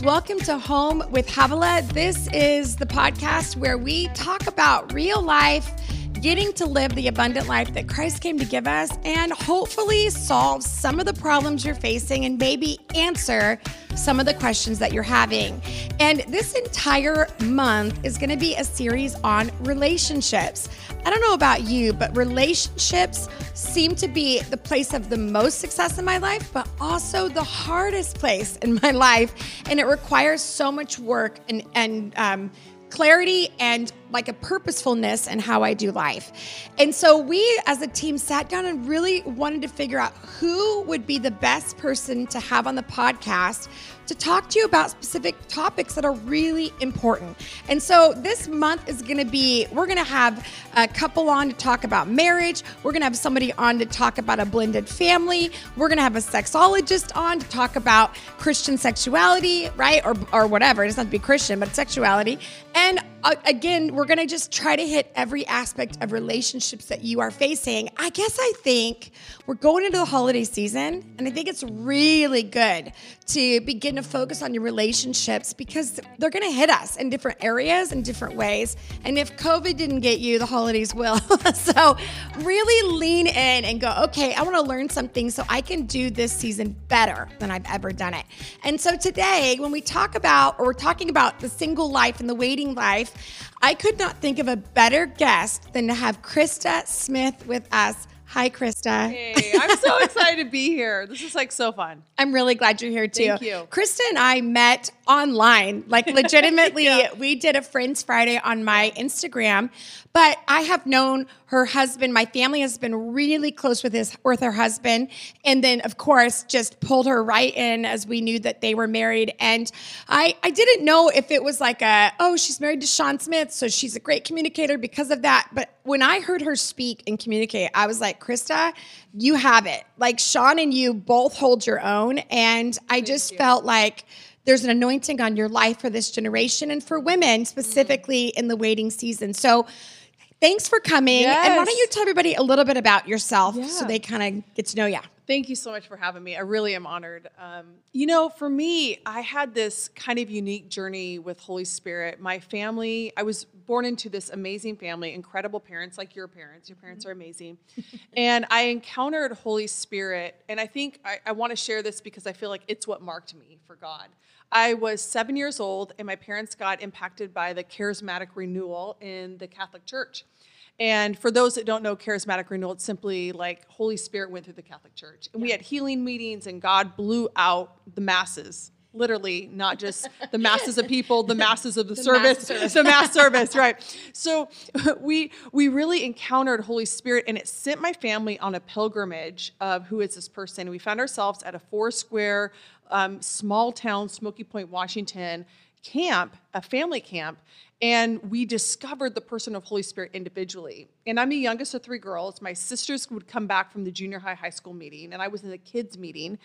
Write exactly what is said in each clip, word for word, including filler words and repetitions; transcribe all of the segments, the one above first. guys, welcome to Home with Havilah. This is the podcast where we talk about real life, getting to live the abundant life that Christ came to give us, and hopefully solve some of the problems you're facing and maybe answer some of the questions that you're having. And this entire month is going to be a series on relationships. I don't know about you, but relationships seem to be the place of the most success in my life, but also the hardest place in my life. And it requires so much work and, and, um, clarity and like a purposefulness in how I do life. And so we as a team sat down and really wanted to figure out who would be the best person to have on the podcast to talk to you about specific topics that are really important. And so this month is going to be, we're going to have a couple on to talk about marriage. We're going to have somebody on to talk about a blended family. We're going to have a sexologist on to talk about Christian sexuality, right? Or, or whatever. It doesn't have to be Christian, but sexuality. And again, we're going to just try to hit every aspect of relationships that you are facing. I guess I think we're going into the holiday season, and I think it's really good to begin to focus on your relationships because they're going to hit us in different areas and different ways. And if COVID didn't get you, the holidays will. So really lean in and go, okay, I want to learn something so I can do this season better than I've ever done it. And so today, when we talk about, or we're talking about the single life and the waiting life, I could not think of a better guest than to have Krista Smith with us. Hi, Krista. Hey, I'm so excited to be here. This is like so fun. I'm really glad you're here too. Thank you. Krista and I met online, like legitimately. Yeah. We did a Friends Friday on my Instagram, but I have known her husband. My family has been really close with his, with her husband. And then of course, just pulled her right in as we knew that they were married. And I, I didn't know if it was like a, oh, she's married to Shawn Smith, so she's a great communicator because of that. But when I heard her speak and communicate, I was like, Krista, you have it. Like Shawn and you both hold your own. And I Thank just you. felt like, there's an anointing on your life for this generation and for women specifically in the waiting season. So thanks for coming. Yes. And why don't you tell everybody a little bit about yourself yeah. so they kind of get to know you. Thank you so much for having me. I really am honored. Um, you know, for me, I had this kind of unique journey with Holy Spirit. My family, I was born into this amazing family, incredible parents like your parents. Your parents are amazing. And I encountered Holy Spirit. And I think I, I want to share this because I feel like it's what marked me for God. I was seven years old and my parents got impacted by the Charismatic Renewal in the Catholic Church. And for those that don't know Charismatic Renewal, it's simply like Holy Spirit went through the Catholic Church. And yeah. we had healing meetings and God blew out the masses, literally, not just the masses of people, the masses of the, the service, mass service, the mass service, right? So we we really encountered Holy Spirit and it sent my family on a pilgrimage of who is this person. We found ourselves at a four square, um, small town, Smoky Point, Washington, camp, a family camp, and we discovered the person of Holy Spirit individually. And I'm the youngest of three girls. My sisters would come back from the junior high, high school meeting, and I was in the kids meeting.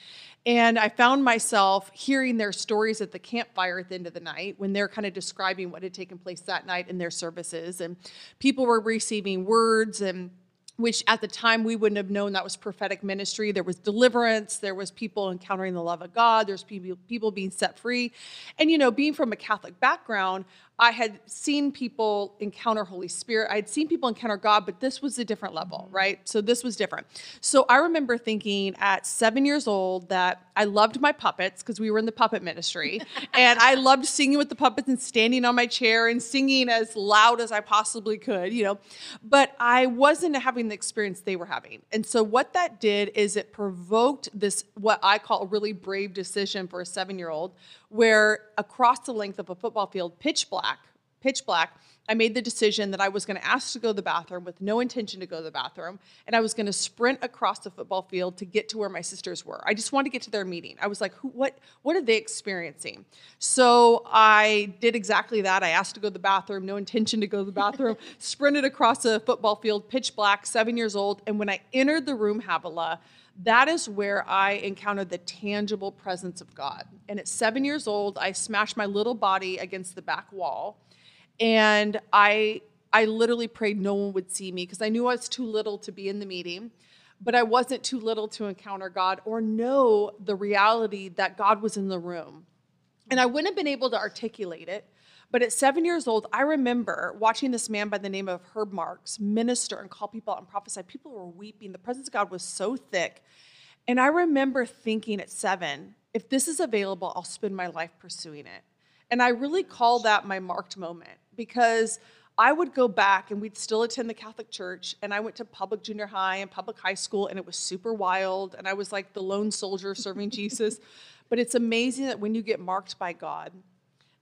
And I found myself hearing their stories at the campfire at the end of the night when they're kind of describing what had taken place that night in their services. And people were receiving words and which at the time we wouldn't have known that was prophetic ministry. There was deliverance. There was people encountering the love of God. There's people, people being set free. And, you know, being from a Catholic background, I had seen people encounter Holy Spirit. I had seen people encounter God, but this was a different level, right? So this was different. So I remember thinking at seven years old that I loved my puppets because we were in the puppet ministry. And I loved singing with the puppets and standing on my chair and singing as loud as I possibly could, you know. But I wasn't having the experience they were having. And so what that did is it provoked this, what I call a really brave decision for a seven-year-old, where across the length of a football field, pitch black, pitch black, I made the decision that I was going to ask to go to the bathroom with no intention to go to the bathroom. And I was going to sprint across the football field to get to where my sisters were. I just wanted to get to their meeting. I was like, Who, what, what are they experiencing? So I did exactly that. I asked to go to the bathroom, no intention to go to the bathroom, sprinted across the football field, pitch black, seven years old. And when I entered the room, Havilah, that is where I encountered the tangible presence of God. And at seven years old, I smashed my little body against the back wall. And I I literally prayed no one would see me because I knew I was too little to be in the meeting, but I wasn't too little to encounter God or know the reality that God was in the room. And I wouldn't have been able to articulate it, but at seven years old, I remember watching this man by the name of Herb Marks minister and call people out and prophesy. People were weeping. The presence of God was so thick. And I remember thinking at seven, if this is available, I'll spend my life pursuing it. And I really call that my marked moment, because I would go back and we'd still attend the Catholic Church, and I went to public junior high and public high school, and it was super wild, and I was like the lone soldier serving Jesus. But it's amazing that when you get marked by God,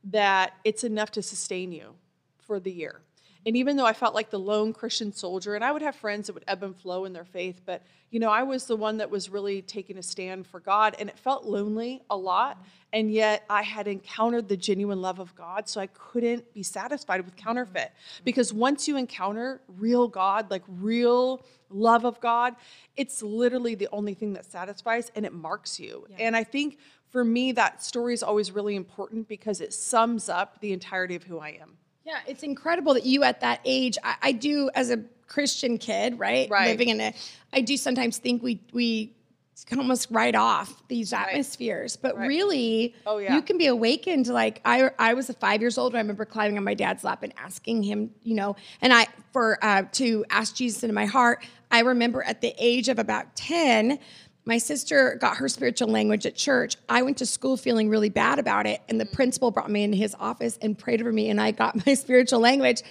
that it's enough to sustain you for the year. And even though I felt like the lone Christian soldier, and I would have friends that would ebb and flow in their faith, but, you know, I was the one that was really taking a stand for God, and it felt lonely a lot, and yet I had encountered the genuine love of God, so I couldn't be satisfied with counterfeit. Because once you encounter real God, like real love of God, it's literally the only thing that satisfies, and it marks you. Yeah. And I think for me, that story is always really important because it sums up the entirety of who I am. Yeah, it's incredible that you at that age, I, I do as a Christian kid, right? Right. Living in a, I do sometimes think we we can almost write off these atmospheres, right. But right. Really, oh, yeah. You can be awakened. Like I, I was a five years old. I remember climbing on my dad's lap and asking him, you know, and I for uh, to ask Jesus into my heart. I remember at the age of about ten. My sister got her spiritual language at church. I went to school feeling really bad about it, and the principal brought me into his office and prayed over me, and I got my spiritual language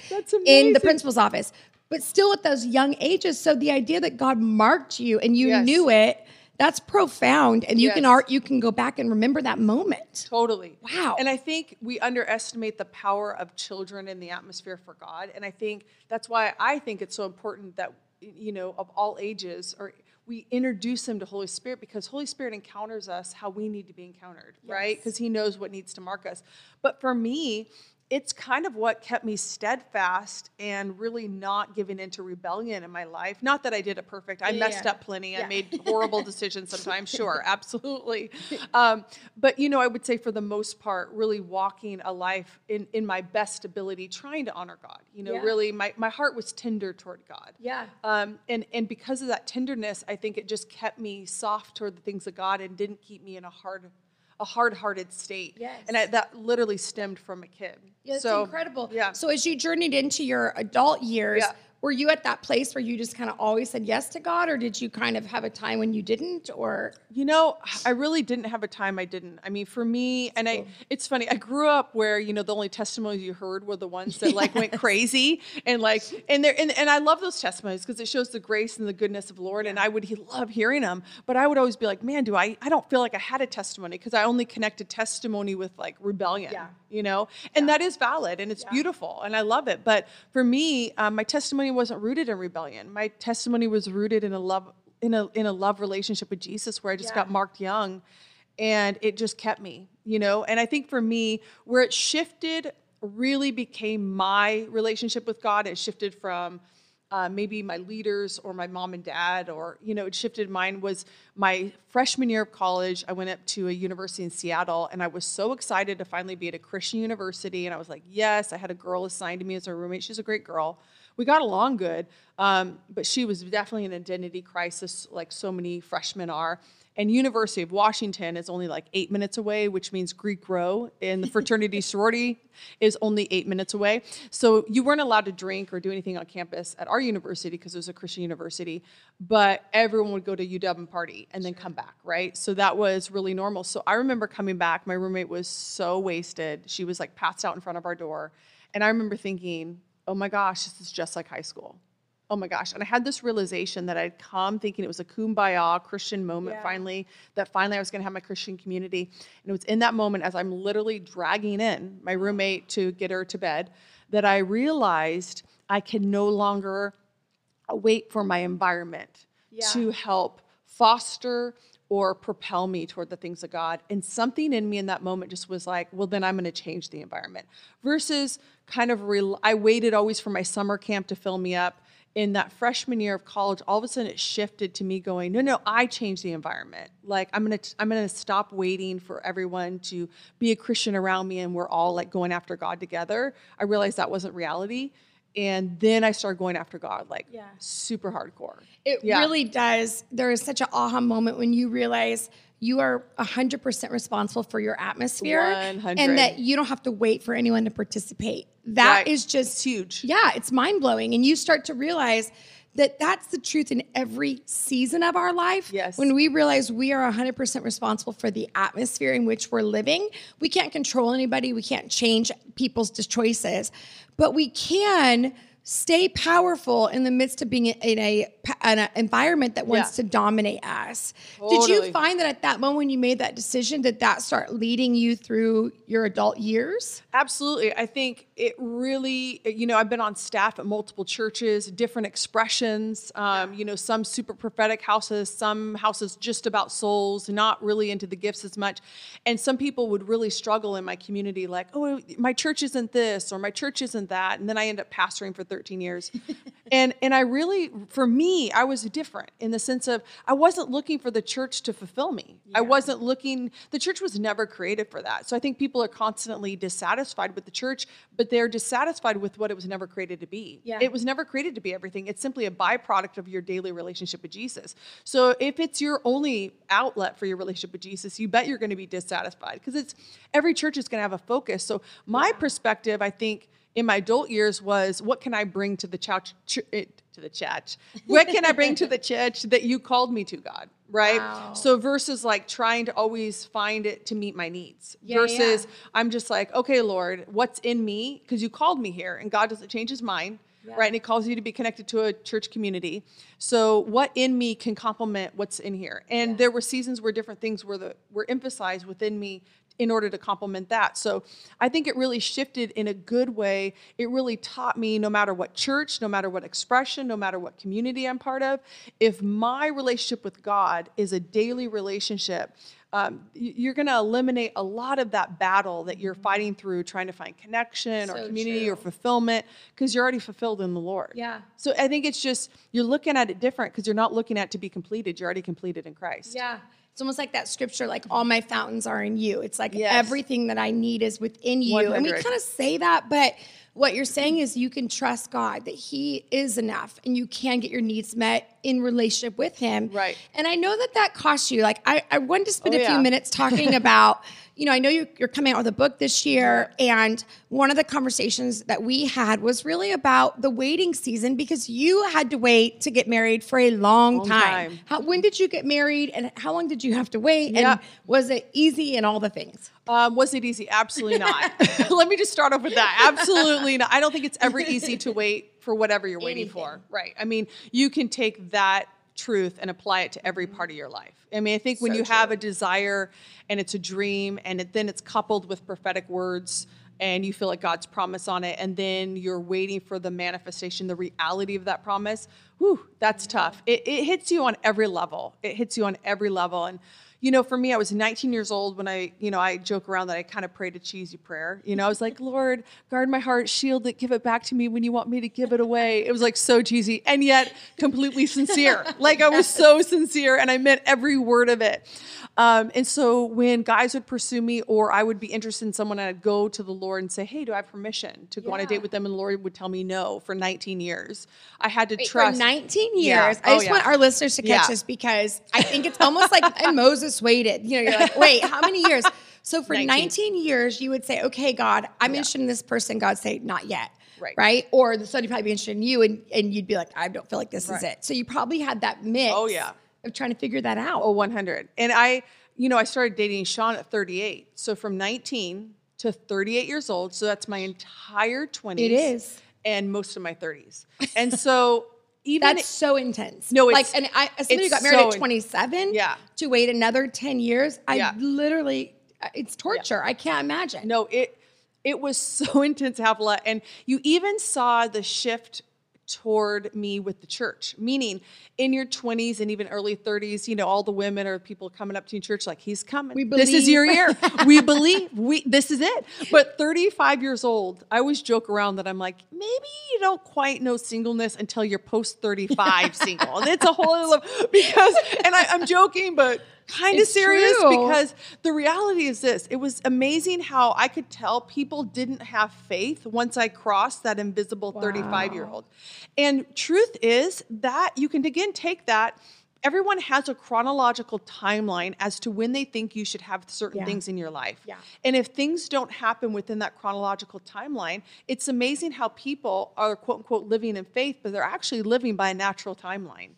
in the principal's office. But still at those young ages, so the idea that God marked you and you yes. knew it, that's profound, and you yes. can art, you can go back and remember that moment. Totally. Wow. And I think we underestimate the power of children in the atmosphere for God, and I think that's why I think it's so important that, you know, of all ages or we introduce him to Holy Spirit, because Holy Spirit encounters us how we need to be encountered, yes. right? Because he knows what needs to mark us. But for me, it's kind of what kept me steadfast and really not giving into rebellion in my life. Not that I did it perfect. I yeah. messed up plenty. Yeah. I made horrible decisions sometimes. Sure, absolutely. Um, but, you know, I would say for the most part, really walking a life in, in my best ability, trying to honor God. You know, yeah. really, my, my heart was tender toward God. Yeah. Um, and, and because of that tenderness, I think it just kept me soft toward the things of God and didn't keep me in a hard a hard-hearted state. Yes. And I, that literally stemmed from a kid. Yeah, that's so incredible. Yeah. So as you journeyed into your adult years, yeah. were you at that place where you just kind of always said yes to God, or did you kind of have a time when you didn't, or? You know, I really didn't have a time I didn't. I mean, for me, that's and cool. I, it's funny, I grew up where, you know, the only testimonies you heard were the ones that like yes. went crazy and like, and there, and, and I love those testimonies because it shows the grace and the goodness of the Lord. Yeah. And I would he love hearing them, but I would always be like, man, do I, I don't feel like I had a testimony, because I only connected testimony with like rebellion, yeah. you know, and yeah. that is valid and it's yeah. beautiful and I love it. But for me, um, my testimony wasn't rooted in rebellion. My testimony was rooted in a love in a in a love relationship with Jesus, where I just yeah. got marked young, and it just kept me, you know. And I think for me, where it shifted really became my relationship with God. It shifted from uh, maybe my leaders or my mom and dad, or, you know, it shifted. Mine was my freshman year of college. I went up to a university in Seattle, and I was so excited to finally be at a Christian university. And I was like, yes. I had a girl assigned to me as a roommate. She's a great girl. We got along good, um, but she was definitely in an identity crisis, like so many freshmen are. And University of Washington is only like eight minutes away, which means Greek Row in the fraternity sorority is only eight minutes away. So you weren't allowed to drink or do anything on campus at our university because it was a Christian university, but everyone would go to U W and party and then come back, right? So that was really normal. So I remember coming back. My roommate was so wasted. She was like passed out in front of our door. And I remember thinking, oh my gosh, this is just like high school. Oh my gosh. And I had this realization that I'd come thinking it was a kumbaya Christian moment, yeah. finally, that finally I was going to have my Christian community. And it was in that moment, as I'm literally dragging in my roommate to get her to bed, that I realized I can no longer wait for my environment yeah. to help foster or propel me toward the things of God. And something in me in that moment just was like, well, then I'm going to change the environment. Versus kind of, re- I waited always for my summer camp to fill me up. In that freshman year of college, all of a sudden it shifted to me going, no, no, I changed the environment. Like I'm going to, I'm going to stop waiting for everyone to be a Christian around me and we're all like going after God together. I realized that wasn't reality. And then I started going after God, like yeah. super hardcore. It yeah. really does. There is such an aha moment when you realize you are one hundred percent responsible for your atmosphere one hundred and that you don't have to wait for anyone to participate. That right. is just it's huge. Yeah, it's mind-blowing. And you start to realize that that's the truth in every season of our life. Yes. When we realize we are one hundred percent responsible for the atmosphere in which we're living, we can't control anybody. We can't change people's choices, but we can stay powerful in the midst of being in a, in an environment that wants yeah. to dominate us. Totally. Did you find that at that moment when you made that decision, did that start leading you through your adult years? Absolutely. I think it really, you know, I've been on staff at multiple churches, different expressions, um, yeah. you know, some super prophetic houses, some houses just about souls, not really into the gifts as much. And some people would really struggle in my community, like, oh, my church isn't this, or my church isn't that. And then I end up pastoring for thirteen years. and and I really, for me, I was different in the sense of I wasn't looking for the church to fulfill me. Yeah. I wasn't looking, the church was never created for that. So I think people are constantly dissatisfied with the church, but they're dissatisfied with what it was never created to be. Yeah. It was never created to be everything. It's simply a byproduct of your daily relationship with Jesus. So if it's your only outlet for your relationship with Jesus, you bet you're going to be dissatisfied because it's every church is going to have a focus. So my yeah. perspective, I think, in my adult years was, what can I bring to the church? Ch- to the church? What can I bring to the church that you called me to, God? Right? Wow. So versus like trying to always find it to meet my needs yeah, versus yeah. I'm just like, okay, Lord, what's in me? Because you called me here and God doesn't change his mind. Yeah. Right. And he calls you to be connected to a church community. So what in me can complement what's in here? And yeah. there were seasons where different things were the, were emphasized within me in order to complement that. So I think it really shifted in a good way. It really taught me no matter what church, no matter what expression, no matter what community I'm part of, if my relationship with God is a daily relationship, um, you're going to eliminate a lot of that battle that you're fighting through trying to find connection so or community true. Or fulfillment because you're already fulfilled in the Lord. Yeah. So I think it's just, you're looking at it different because you're not looking at it to be completed. You're already completed in Christ. Yeah. It's almost like that scripture, like all my fountains are in you. It's like yes. everything that I need is within you. one hundred. And we kind of say that, but what you're saying is you can trust God, that he is enough and you can get your needs met in relationship with him. Right. And I know that that costs you. Like I, I wanted to spend oh, a yeah. few minutes talking about, you know, I know you're, you're coming out with a book this year. Yeah. And one of the conversations that we had was really about the waiting season because you had to wait to get married for a long, long time. time. How, when did you get married and how long did you have to wait? Yeah. And was it easy and all the things? Um, was it easy? Absolutely not. Let me just start off with that. Absolutely not. I don't think it's ever easy to wait for whatever you're waiting Anything. for. Right. I mean, you can take that truth and apply it to every part of your life. I mean, I think when so you true. have a desire and it's a dream and it, then it's coupled with prophetic words and you feel like God's promise on it, and then you're waiting for the manifestation, the reality of that promise, whew, that's mm-hmm. tough. It, it hits you on every level. It hits you on every level. And you know, for me, I was nineteen years old when I, you know, I joke around that I kind of prayed a cheesy prayer. You know, I was like, Lord, guard my heart, shield it, give it back to me when you want me to give it away. It was like so cheesy and yet completely sincere. Like I was so sincere and I meant every word of it. Um, and so when guys would pursue me or I would be interested in someone, I'd go to the Lord and say, hey, do I have permission to go yeah. on a date with them? And the Lord would tell me no for nineteen years. I had to Wait, trust. For nineteen years. Yeah. I oh, just yeah. want our listeners to catch yeah. this because I think it's almost like in Moses waited. You know, you're like, wait, how many years? So for nineteen years, you would say, okay, God, I'm yeah. interested in this person. God say, not yet. Right. Right. Or the son would probably be interested in you and, and you'd be like, I don't feel like this right. is it. So you probably had that mix oh, yeah. of trying to figure that out. Oh, one hundred. And I, you know, I started dating Shawn at thirty-eight. So from nineteen to thirty-eight years old. So that's my entire twenties. It is. And most of my thirties. And so Even That's it, so intense. No, it's like, and I, as soon as you got married so at twenty-seven, yeah. to wait another ten years, I yeah. literally, it's torture. Yeah. I can't imagine. No, it it was so intense, Havilah, and you even saw the shift toward me with the church, meaning in your twenties and even early thirties, you know, all the women or people coming up to your church like, he's coming. We believe. This is your year. We believe. We This is it. But thirty-five years old, I always joke around that I'm like, maybe you don't quite know singleness until you're post thirty-five single. And it's a whole other because, and I, I'm joking, but kind of serious true. Because the reality is this. It was amazing how I could tell people didn't have faith once I crossed that invisible wow. thirty-five-year-old. And truth is that you can again take that everyone has a chronological timeline as to when they think you should have certain yeah. things in your life. Yeah. And if things don't happen within that chronological timeline, it's amazing how people are quote unquote living in faith, but they're actually living by a natural timeline.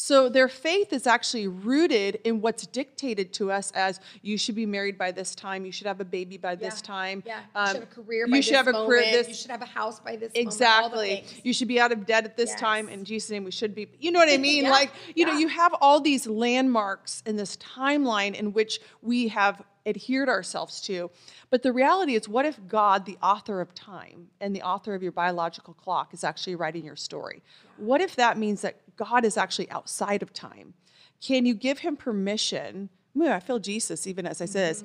So their faith is actually rooted in what's dictated to us as you should be married by this time, you should have a baby by yeah. this time, yeah. you um, should have a career by you this should have a moment, career this, you should have a house by this exactly. moment, exactly. You should be out of debt at this yes. time, in Jesus' name we should be, you know what I mean? yeah. Like, you yeah. know, you have all these landmarks in this timeline in which we have adhered ourselves to. But the reality is, what if God, the author of time and the author of your biological clock, is actually writing your story? Yeah. What if that means that God is actually outside of time? Can you give him permission? I feel Jesus even as I mm-hmm. say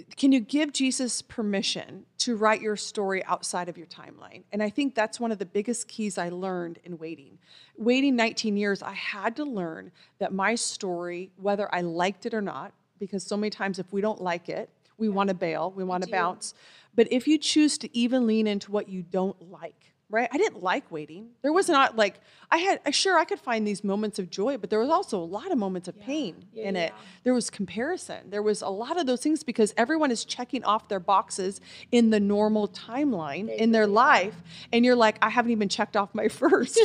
this. Can you give Jesus permission to write your story outside of your timeline? And I think that's one of the biggest keys I learned in waiting. Waiting nineteen years, I had to learn that my story, whether I liked it or not, because so many times if we don't like it, we yeah. want to bail, we want to bounce. But if you choose to even lean into what you don't like, right? I didn't like waiting. There was not like, I had, sure, I could find these moments of joy, but there was also a lot of moments of yeah. pain yeah, in yeah. it. There was comparison. There was a lot of those things because everyone is checking off their boxes in the normal timeline they in their really life. Are. And you're like, I haven't even checked off my first,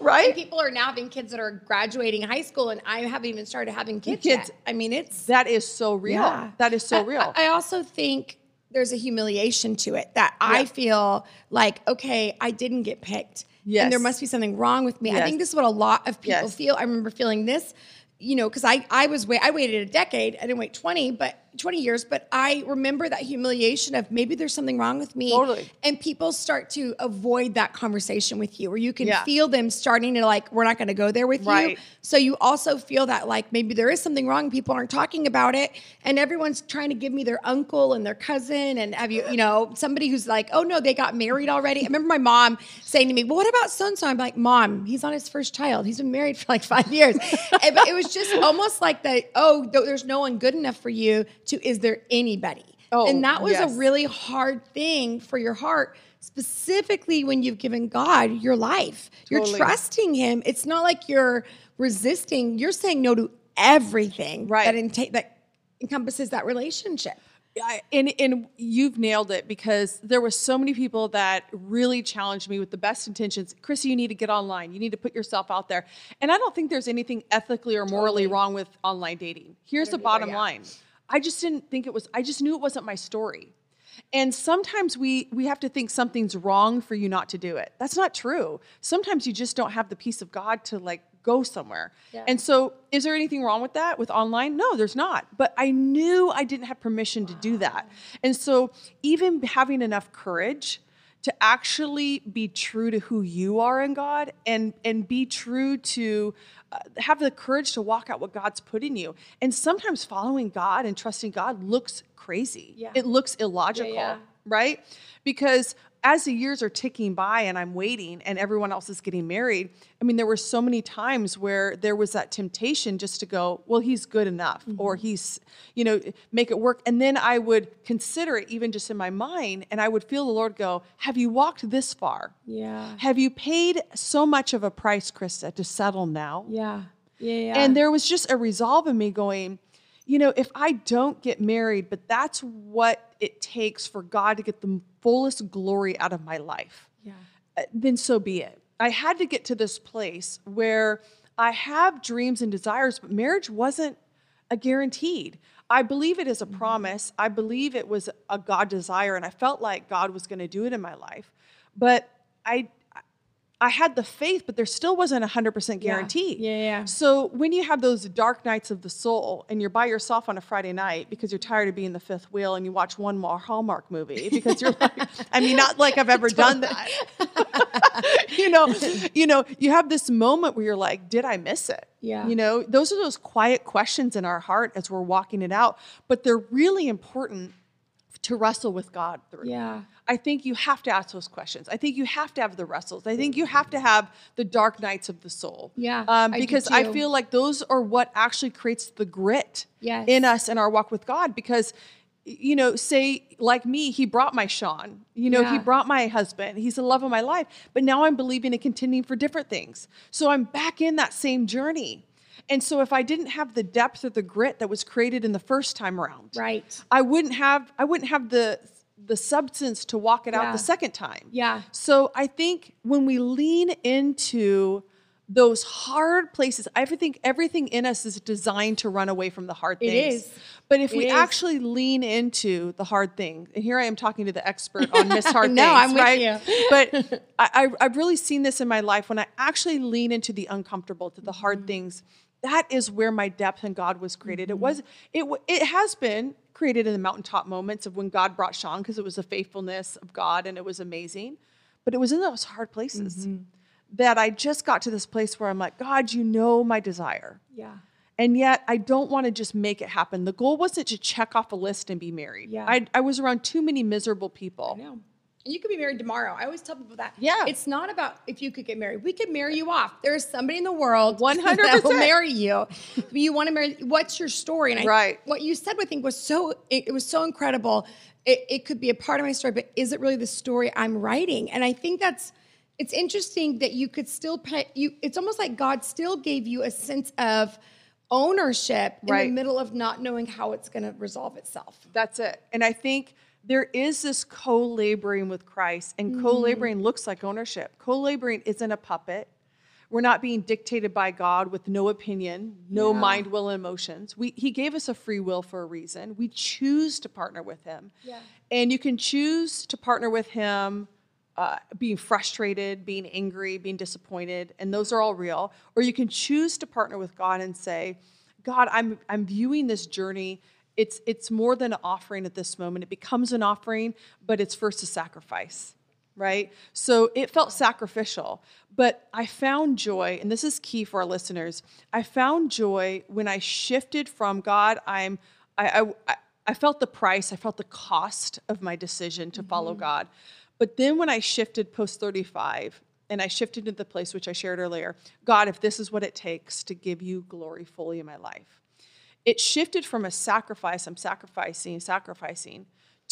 right? And people are now having kids that are graduating high school and I haven't even started having kids, kids yet. I mean, it's. That is so real. Yeah. That is so real. I, I also think there's a humiliation to it that yeah. I feel like, okay, I didn't get picked. Yes. And there must be something wrong with me. Yes. I think this is what a lot of people yes. feel. I remember feeling this, you know, because I, I was wait I waited a decade. I didn't wait twenty, but twenty years, but I remember that humiliation of maybe there's something wrong with me. Totally. And people start to avoid that conversation with you, or you can yeah. feel them starting to like, we're not going to go there with right. you. So you also feel that like, maybe there is something wrong. People aren't talking about it. And everyone's trying to give me their uncle and their cousin. And have you, you know, somebody who's like, oh no, they got married already. I remember my mom saying to me, well, what about so-and-so? I'm like, mom, he's on his first child. He's been married for like five years. and, but it was just almost like that. Oh, there's no one good enough for you. To is there anybody? Oh, and that was yes. a really hard thing for your heart, specifically when you've given God your life. Totally. You're trusting him. It's not like you're resisting. You're saying no to everything right. that, enta- that encompasses that relationship. I, and, and you've nailed it, because there were so many people that really challenged me with the best intentions. Chrissy, you need to get online. You need to put yourself out there. And I don't think there's anything ethically or morally totally. wrong with online dating. Here's the bottom either, yeah. line. I just didn't think it was, I just knew it wasn't my story. And sometimes we, we have to think something's wrong for you not to do it. That's not true. Sometimes you just don't have the peace of God to like go somewhere. Yeah. And so is there anything wrong with that, with online? No, there's not. But I knew I didn't have permission wow. to do that. And so even having enough courage to actually be true to who you are in God, and, and be true to uh, have the courage to walk out what God's put in you. And sometimes following God and trusting God looks crazy. Yeah. It looks illogical, yeah, yeah. right? Because as the years are ticking by and I'm waiting and everyone else is getting married, I mean, there were so many times where there was that temptation just to go, well, he's good enough mm-hmm. or he's, you know, make it work. And then I would consider it even just in my mind, and I would feel the Lord go, have you walked this far? Yeah. Have you paid so much of a price, Krista, to settle now? Yeah. Yeah. yeah. And there was just a resolve in me going, you know, if I don't get married, but that's what it takes for God to get the fullest glory out of my life, yeah. then so be it. I had to get to this place where I have dreams and desires, but marriage wasn't a guaranteed. I believe it is a mm-hmm. promise. I believe it was a God desire, and I felt like God was going to do it in my life. But I I had the faith, but there still wasn't a one hundred percent guarantee. Yeah. yeah, yeah. So when you have those dark nights of the soul and you're by yourself on a Friday night because you're tired of being the fifth wheel, and you watch one more Hallmark movie because you're like, I mean, not like I've ever done that. you know, you know, you have this moment where you're like, did I miss it? Yeah. You know, those are those quiet questions in our heart as we're walking it out, but they're really important to wrestle with God through. Yeah. I think you have to ask those questions. I think you have to have the wrestles. I think you have to have the dark nights of the soul. Yeah, um, because I, I feel like those are what actually creates the grit yes. in us in our walk with God. Because, you know, say like me, he brought my Shawn. You know, yeah. he brought my husband. He's the love of my life. But now I'm believing and contending for different things. So I'm back in that same journey. And so if I didn't have the depth of the grit that was created in the first time around, right, I wouldn't have, I wouldn't have the, the substance to walk it yeah. out the second time. Yeah. So I think when we lean into those hard places, I think everything in us is designed to run away from the hard things. It is. But if it we is. actually lean into the hard thing, and here I am talking to the expert on Miss Hard no, Things, I'm with right? you. But I, I've really seen this in my life. When I actually lean into the uncomfortable, to the mm-hmm. hard things, that is where my depth in God was created. Mm-hmm. It was, it, it has been created in the mountaintop moments of when God brought Shawn, because it was the faithfulness of God and it was amazing. But it was in those hard places. Mm-hmm. that I just got to this place where I'm like, God, you know my desire. Yeah. And yet I don't want to just make it happen. The goal wasn't to check off a list and be married. Yeah. I, I was around too many miserable people. I know. And you could be married tomorrow. I always tell people that. Yeah. It's not about if you could get married. We could marry you off. There's somebody in the world one hundred percent that will marry you. You want to marry, what's your story? And I, right. what you said, I think, was so, it, it was so incredible. It, it could be a part of my story, but is it really the story I'm writing? And I think that's, it's interesting that you could still pay you. It's almost like God still gave you a sense of ownership right. in the middle of not knowing how it's going to resolve itself. That's it. And I think there is this co-laboring with Christ, and mm-hmm. co-laboring looks like ownership. Co-laboring isn't a puppet. We're not being dictated by God with no opinion, no yeah. mind, will, and emotions. We, he gave us a free will for a reason. We choose to partner with him. Yeah. And you can choose to partner with him Uh, being frustrated, being angry, being disappointed, and those are all real. Or you can choose to partner with God and say, God, I'm I'm viewing this journey. It's it's more than an offering at this moment. It becomes an offering, but it's first a sacrifice, right? So it felt sacrificial, but I found joy, and this is key for our listeners. I found joy when I shifted from God, I'm I I, I felt the price, I felt the cost of my decision to mm-hmm. follow God. But then when I shifted post thirty-five, and I shifted to the place which I shared earlier, God, if this is what it takes to give you glory fully in my life, it shifted from a sacrifice, I'm sacrificing, sacrificing,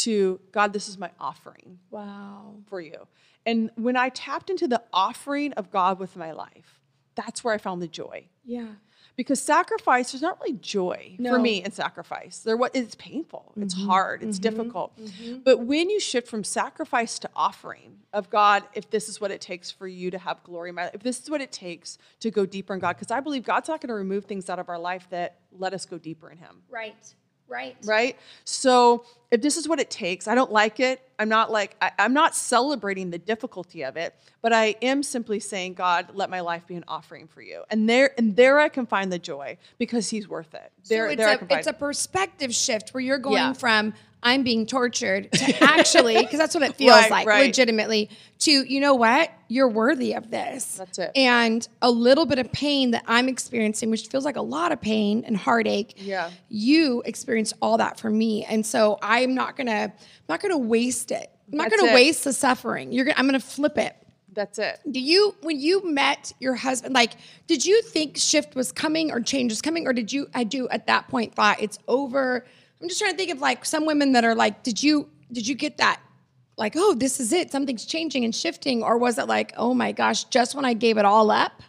to God, this is my offering wow. for you. And when I tapped into the offering of God with my life, that's where I found the joy. Yeah. Because sacrifice, there's not really joy no. for me in sacrifice. There, what it's painful, mm-hmm. it's hard, it's mm-hmm. difficult. Mm-hmm. But when you shift from sacrifice to offering of God, if this is what it takes for you to have glory in my life, if this is what it takes to go deeper in God, because I believe God's not going to remove things out of our life that let us go deeper in him. Right. Right. Right. So if this is what it takes, I don't like it. I'm not like, I, I'm not celebrating the difficulty of it, but I am simply saying, God, let my life be an offering for you. And there, and there I can find the joy because he's worth it. There, so it's, there a, I can find it's a perspective shift where you're going yeah. from I'm being tortured to actually, cause that's what it feels right, like right. legitimately to, you know what, you're worthy of this. That's it. And a little bit of pain that I'm experiencing, which feels like a lot of pain and heartache. Yeah. You experience all that for me. And so I'm not going to, I'm not going to waste it. I'm not going to waste the suffering. You're going to, I'm going to flip it. That's it. Do you, when you met your husband, like, did you think shift was coming or change was coming? Or did you, I do at that point thought it's over. I'm just trying to think of like some women that are like, did you, did you get that? Like, oh, this is it. Something's changing and shifting. Or was it like, oh my gosh, just when I gave it all up?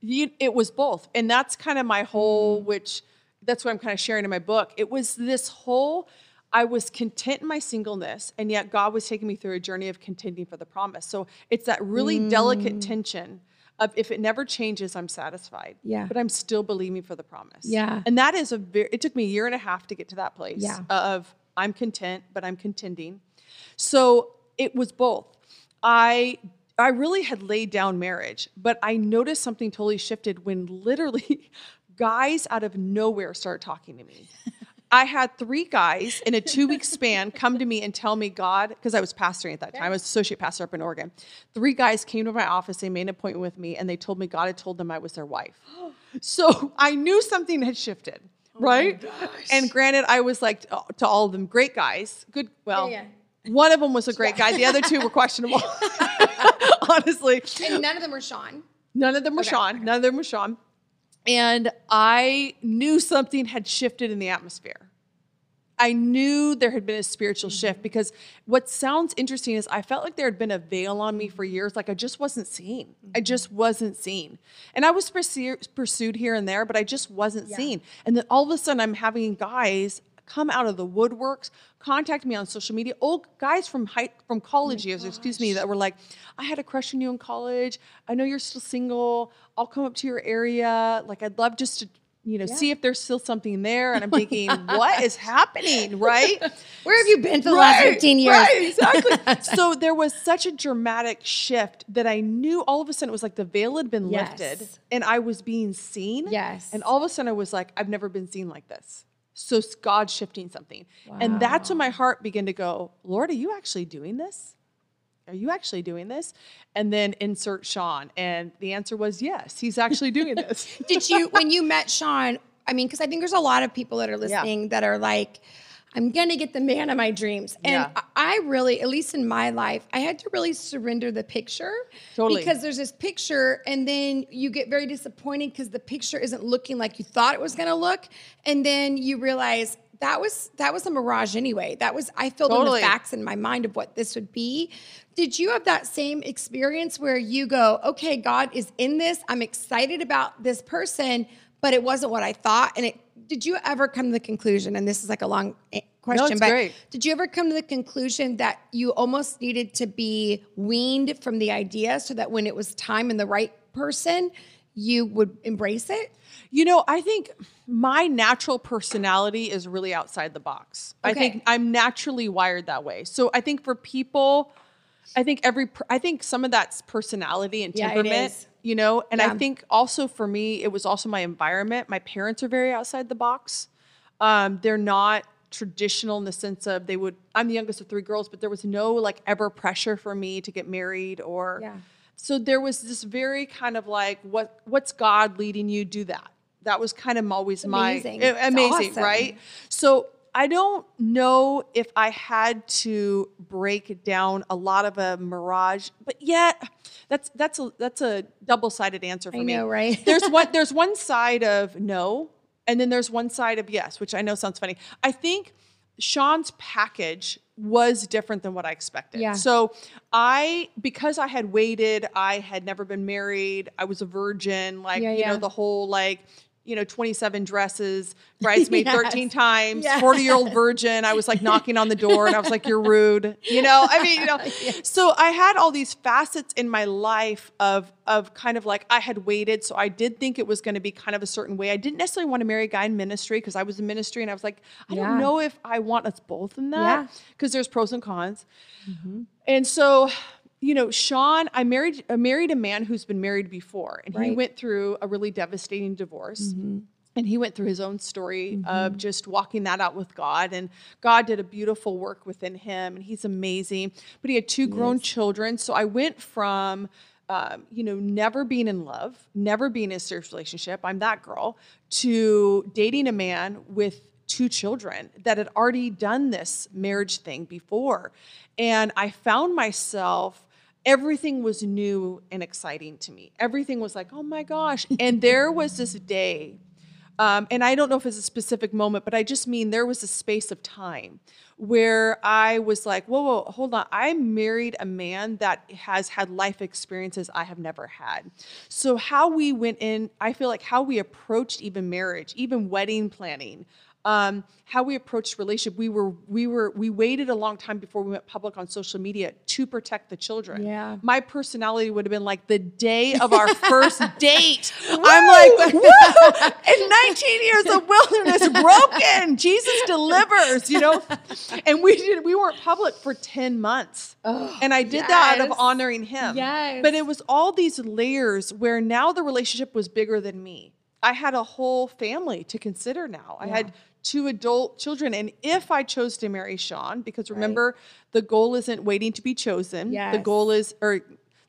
You, it was both. And that's kind of my whole, which that's what I'm kind of sharing in my book. It was this whole, I was content in my singleness, and yet God was taking me through a journey of contending for the promise. So it's that really mm. delicate tension of if it never changes, I'm satisfied. Yeah. But I'm still believing for the promise. Yeah. And that is a very, it took me a year and a half to get to that place yeah. of I'm content, but I'm contending. So it was both. I, I really had laid down marriage, but I noticed something totally shifted when literally guys out of nowhere started talking to me. I had three guys in a two-week span come to me and tell me God, because I was pastoring at that time. I was associate pastor up in Oregon. Three guys came to my office. They made an appointment with me, and they told me God had told them I was their wife. So I knew something had shifted, oh right? And granted, I was like, oh, to all of them, great guys. Good, well, yeah, yeah. one of them was a great yeah. guy. The other two were questionable, honestly. And none of them were Shawn. None of them were okay, Shawn. Okay. None of them were Shawn. And I knew something had shifted in the atmosphere. I knew there had been a spiritual shift, because what sounds interesting is I felt like there had been a veil on me for years. Like I just wasn't seen. I just wasn't seen. And I was pursued here and there, but I just wasn't yeah. seen. And then all of a sudden I'm having guys come out of the woodworks, contact me on social media. Old guys from high, from college oh years, gosh. excuse me, that were like, I had a crush on you in college. I know you're still single. I'll come up to your area. Like I'd love just to, you know, yeah. see if there's still something there. And I'm thinking, what is happening, right? Where have you been for the right, last fifteen years? Right, exactly. So there was such a dramatic shift that I knew all of a sudden it was like the veil had been yes. lifted and I was being seen. Yes. And all of a sudden I was like, I've never been seen like this. So God's shifting something. Wow. And that's when my heart began to go, Lord, are you actually doing this? Are you actually doing this? And then insert Shawn. And the answer was yes, he's actually doing this. Did you, when you met Shawn, I mean, because I think there's a lot of people that are listening yeah. that are like, I'm going to get the man of my dreams. And yeah. I really, at least in my life, I had to really surrender the picture. Totally. Because there's this picture and then you get very disappointed because the picture isn't looking like you thought it was going to look. And then you realize that was, that was a mirage anyway. That was, I filled totally. in the facts in my mind of what this would be. Did you have that same experience where you go, okay, God is in this. I'm excited about this person, but it wasn't what I thought. And it, did you ever come to the conclusion, and this is like a long question, no, but great. did you ever come to the conclusion that you almost needed to be weaned from the idea so that when it was time and the right person, you would embrace it? You know, I think my natural personality is really outside the box. Okay. I think I'm naturally wired that way. So I think for people, I think every, I think some of that's personality and temperament. Yeah, it is. You know, and yeah. I think also for me, it was also my environment. My parents are very outside the box. Um, they're not traditional in the sense of they would, I'm the youngest of three girls, but there was no like ever pressure for me to get married or, yeah. so there was this very kind of like, what what's God leading you, do that. That was kind of always amazing. my, it, amazing, awesome. right? So I don't know if I had to break down a lot of a mirage, but yet that's, that's a, that's a double-sided answer for I me. I know, right? There's one, there's one side of no, and then there's one side of yes, which I know sounds funny. I think Shawn's package was different than what I expected. Yeah. So I, because I had waited, I had never been married. I was a virgin, like, yeah, you yeah. know, the whole like, you know, twenty-seven dresses, bridesmaid yes. thirteen times, yes. forty year old virgin. I was like knocking on the door and I was like, you're rude. You know, I mean, you know, yes. so I had all these facets in my life of, of kind of like I had waited. So I did think it was going to be kind of a certain way. I didn't necessarily want to marry a guy in ministry because I was in ministry and I was like, I yeah. don't know if I want us both in that because yeah. there's pros and cons. Mm-hmm. And so, you know, Shawn, I married, I married a man who's been married before, and right. he went through a really devastating divorce, mm-hmm. and he went through his own story mm-hmm. of just walking that out with God, and God did a beautiful work within him, and he's amazing, but he had two yes. grown children. So I went from, um, you know, never being in love, never being in a serious relationship, I'm that girl, to dating a man with two children that had already done this marriage thing before. And I found myself, everything was new and exciting to me. Everything was like, oh my gosh. And there was this day, um, and I don't know if it's a specific moment, but I just mean there was a space of time where I was like, whoa, whoa, hold on. I married a man that has had life experiences I have never had. So how we went in, I feel like how we approached even marriage, even wedding planning, Um, how we approached relationship, we were, we were, we waited a long time before we went public on social media to protect the children. Yeah. My personality would have been like the day of our first date. I'm like, woo! In nineteen years of wilderness broken, Jesus delivers, you know? And we did, we weren't public for ten months. Oh, and I did yes. that out of honoring him. Yes. But it was all these layers where now the relationship was bigger than me. I had a whole family to consider now. Yeah. I had two adult children. And if I chose to marry Shawn, because remember, right. the goal isn't waiting to be chosen. Yes. The goal is, or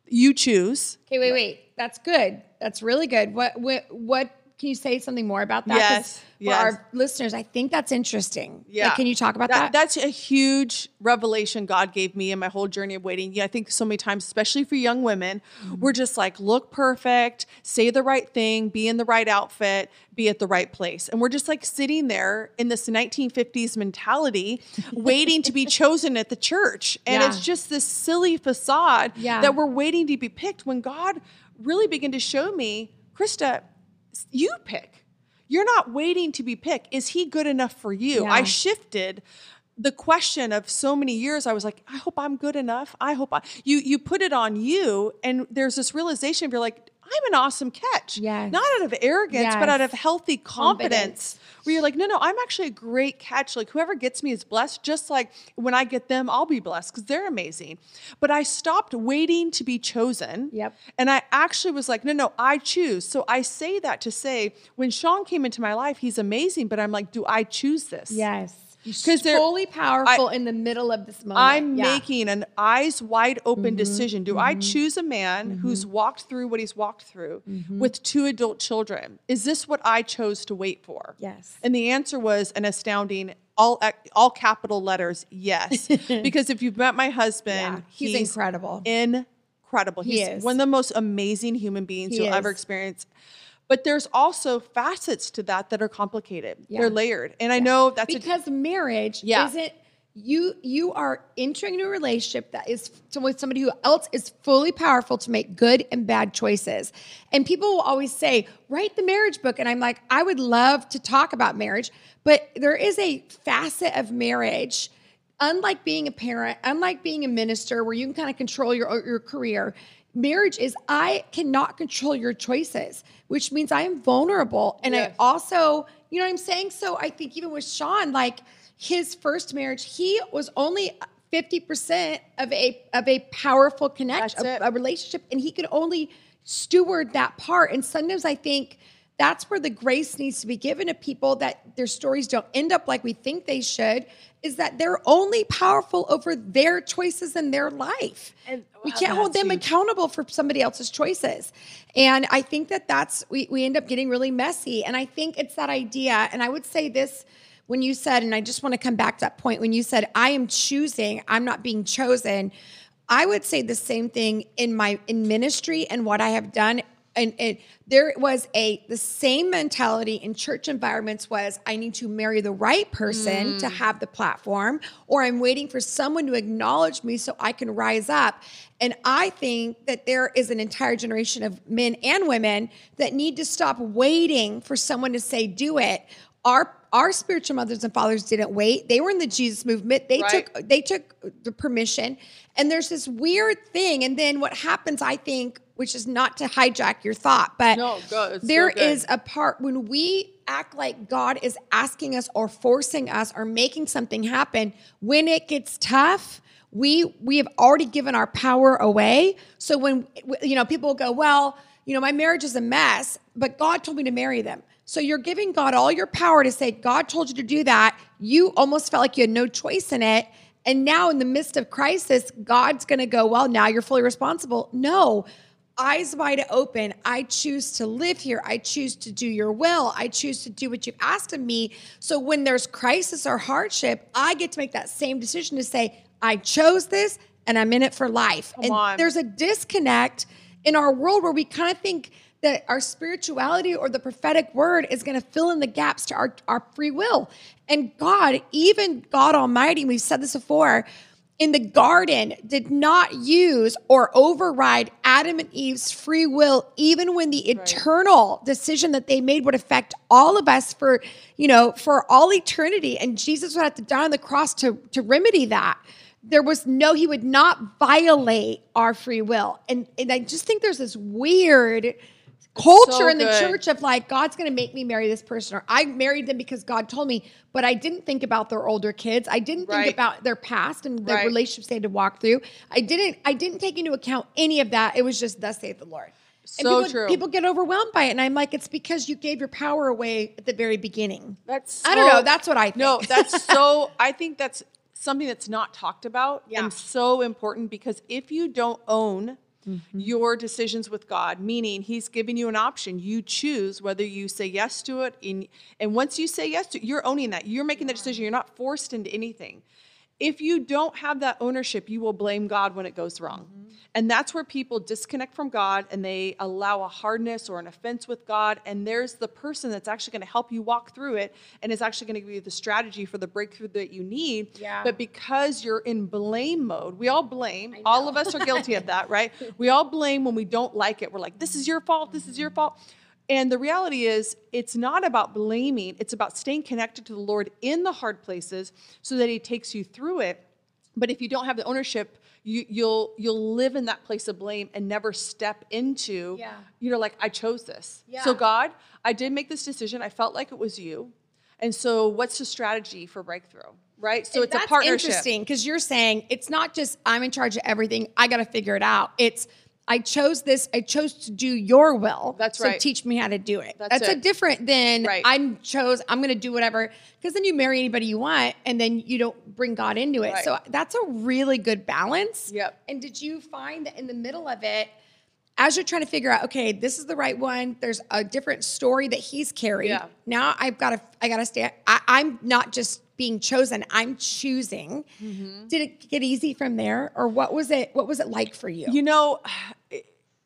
you choose. Okay, wait, right. wait. That's good. That's really good. What, what, what can you say something more about that? Yes. yes. For our listeners, I think that's interesting. Yeah. Like, can you talk about that, that? That's a huge revelation God gave me in my whole journey of waiting. Yeah, I think so many times, especially for young women, mm-hmm. we're just like, look perfect, say the right thing, be in the right outfit, be at the right place. And we're just like sitting there in this nineteen fifties mentality, waiting to be chosen at the church. And yeah. it's just this silly facade yeah. that we're waiting to be picked, when God really began to show me, Krista, you pick. You're not waiting to be picked. Is he good enough for you? Yeah. I shifted the question of so many years. I was like, I hope I'm good enough. I hope I, you, you put it on you. And there's this realization of, you're like, I'm an awesome catch, yes. not out of arrogance, yes. but out of healthy confidence, confidence, where you're like, no, no, I'm actually a great catch. Like, whoever gets me is blessed. Just like when I get them, I'll be blessed because they're amazing. But I stopped waiting to be chosen. Yep. And I actually was like, no, no, I choose. So I say that to say, when Shawn came into my life, he's amazing, but I'm like, do I choose this? Yes. Because they're fully powerful I, in the middle of this moment. I'm yeah. making an eyes wide open mm-hmm. decision. Do mm-hmm. I choose a man mm-hmm. who's walked through what he's walked through mm-hmm. with two adult children? Is this what I chose to wait for? Yes. And the answer was an astounding, all all capital letters, yes. Because if you've met my husband, yeah, he's, he's incredible. Incredible. He's he is. one of the most amazing human beings he you'll is. ever experience. But there's also facets to that that are complicated. Yeah. They're layered. And yeah. I know that's because a, marriage yeah. isn't, you you are entering a relationship that is with somebody who else is fully powerful to make good and bad choices. And people will always say, write the marriage book. And I'm like, I would love to talk about marriage, but there is a facet of marriage, unlike being a parent, unlike being a minister, where you can kind of control your your career. Marriage is, I cannot control your choices, which means I am vulnerable. And yes. I also, you know what I'm saying? So I think even with Shawn, like his first marriage, he was only fifty percent of a, of a powerful connection, a, a relationship. And he could only steward that part. And sometimes I think that's where the grace needs to be given to people, that their stories don't end up like we think they should, is that they're only powerful over their choices in their life. And, wow, we can't hold them huge. accountable for somebody else's choices. And I think that that's, we, we end up getting really messy. And I think it's that idea. And I would say this, when you said, and I just want to come back to that point, when you said, I am choosing, I'm not being chosen. I would say the same thing in my, in ministry and what I have done. And, and there was a, the same mentality in church environments was, I need to marry the right person mm. to have the platform, or I'm waiting for someone to acknowledge me so I can rise up. And I think that there is an entire generation of men and women that need to stop waiting for someone to say, do it. Our, our spiritual mothers and fathers didn't wait. They were in the Jesus movement. They right. took, they took the permission, and there's this weird thing. And then what happens, I think, which is not to hijack your thought, but no, God, there so is a part when we act like God is asking us or forcing us or making something happen. When it gets tough, we, we have already given our power away. So when, you know, people go, well, you know, my marriage is a mess, but God told me to marry them. So you're giving God all your power to say, God told you to do that. You almost felt like you had no choice in it. And now in the midst of crisis, God's going to go, well, now you're fully responsible. No. Eyes wide open. I choose to live here. I choose to do your will. I choose to do what you've asked of me. So when there's crisis or hardship, I get to make that same decision to say, I chose this and I'm in it for life. Come and on. There's a disconnect in our world where we kind of think that our spirituality or the prophetic word is going to fill in the gaps to our, our free will. And God, even God Almighty, we've said this before, in the garden did not use or override Adam and Eve's free will, even when the right. eternal decision that they made would affect all of us for, you know, for all eternity. And Jesus would have to die on the cross to, to remedy that. There was no, he would not violate our free will. And, and I just think there's this weird culture so in the good. church of like, God's going to make me marry this person, or I married them because God told me, but I didn't think about their older kids. I didn't right. think about their past and the right. relationships they had to walk through. I didn't, I didn't take into account any of that. It was just thus saith the Lord. So and people, true. People get overwhelmed by it. And I'm like, it's because you gave your power away at the very beginning. That's, so, I don't know. That's what I think. No, that's so, I think that's something that's not talked about yeah. and so important, because if you don't own mm-hmm. your decisions with God, meaning he's giving you an option. You choose whether you say yes to it. In, and once you say yes to it, you're owning that. You're making the decision. You're not forced into anything. If you don't have that ownership, you will blame God when it goes wrong. Mm-hmm. And that's where people disconnect from God and they allow a hardness or an offense with God. And there's the person that's actually going to help you walk through it and is actually going to give you the strategy for the breakthrough that you need. Yeah. But because you're in blame mode, we all blame. All of us are guilty of that, right? We all blame when we don't like it. We're like, this is your fault. This is your fault. And the reality is, it's not about blaming. It's about staying connected to the Lord in the hard places so that he takes you through it. But if you don't have the ownership, you, you'll you'll live in that place of blame and never step into, yeah. you know, like, I chose this. Yeah. So God, I did make this decision. I felt like it was you. And so what's the strategy for breakthrough, right? So and it's a partnership. That's interesting, because you're saying it's not just I'm in charge of everything. I got to figure it out. It's I chose this. I chose to do your will. That's right. So teach me how to do it. That's, That's it. a different than right. I chose. I'm going to do whatever. Because then you marry anybody you want, and then you don't bring God into it. Right. So that's a really good balance. Yep. And did you find that in the middle of it, as you're trying to figure out, okay, this is the right one. There's a different story that he's carried. Yeah. Now I've got to. I got to stay. I, I'm not just being chosen. I'm choosing. Mm-hmm. Did it get easy from there, or what was it? What was it like for you? You know, it